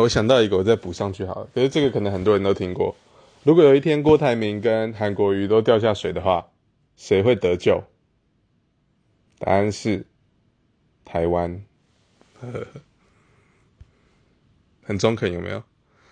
我想到一个，我再补上去好了。可是这个可能很多人都听过。如果有一天郭台铭跟韩国瑜都掉下水的话，谁会得救？答案是台湾。很中肯，有没有？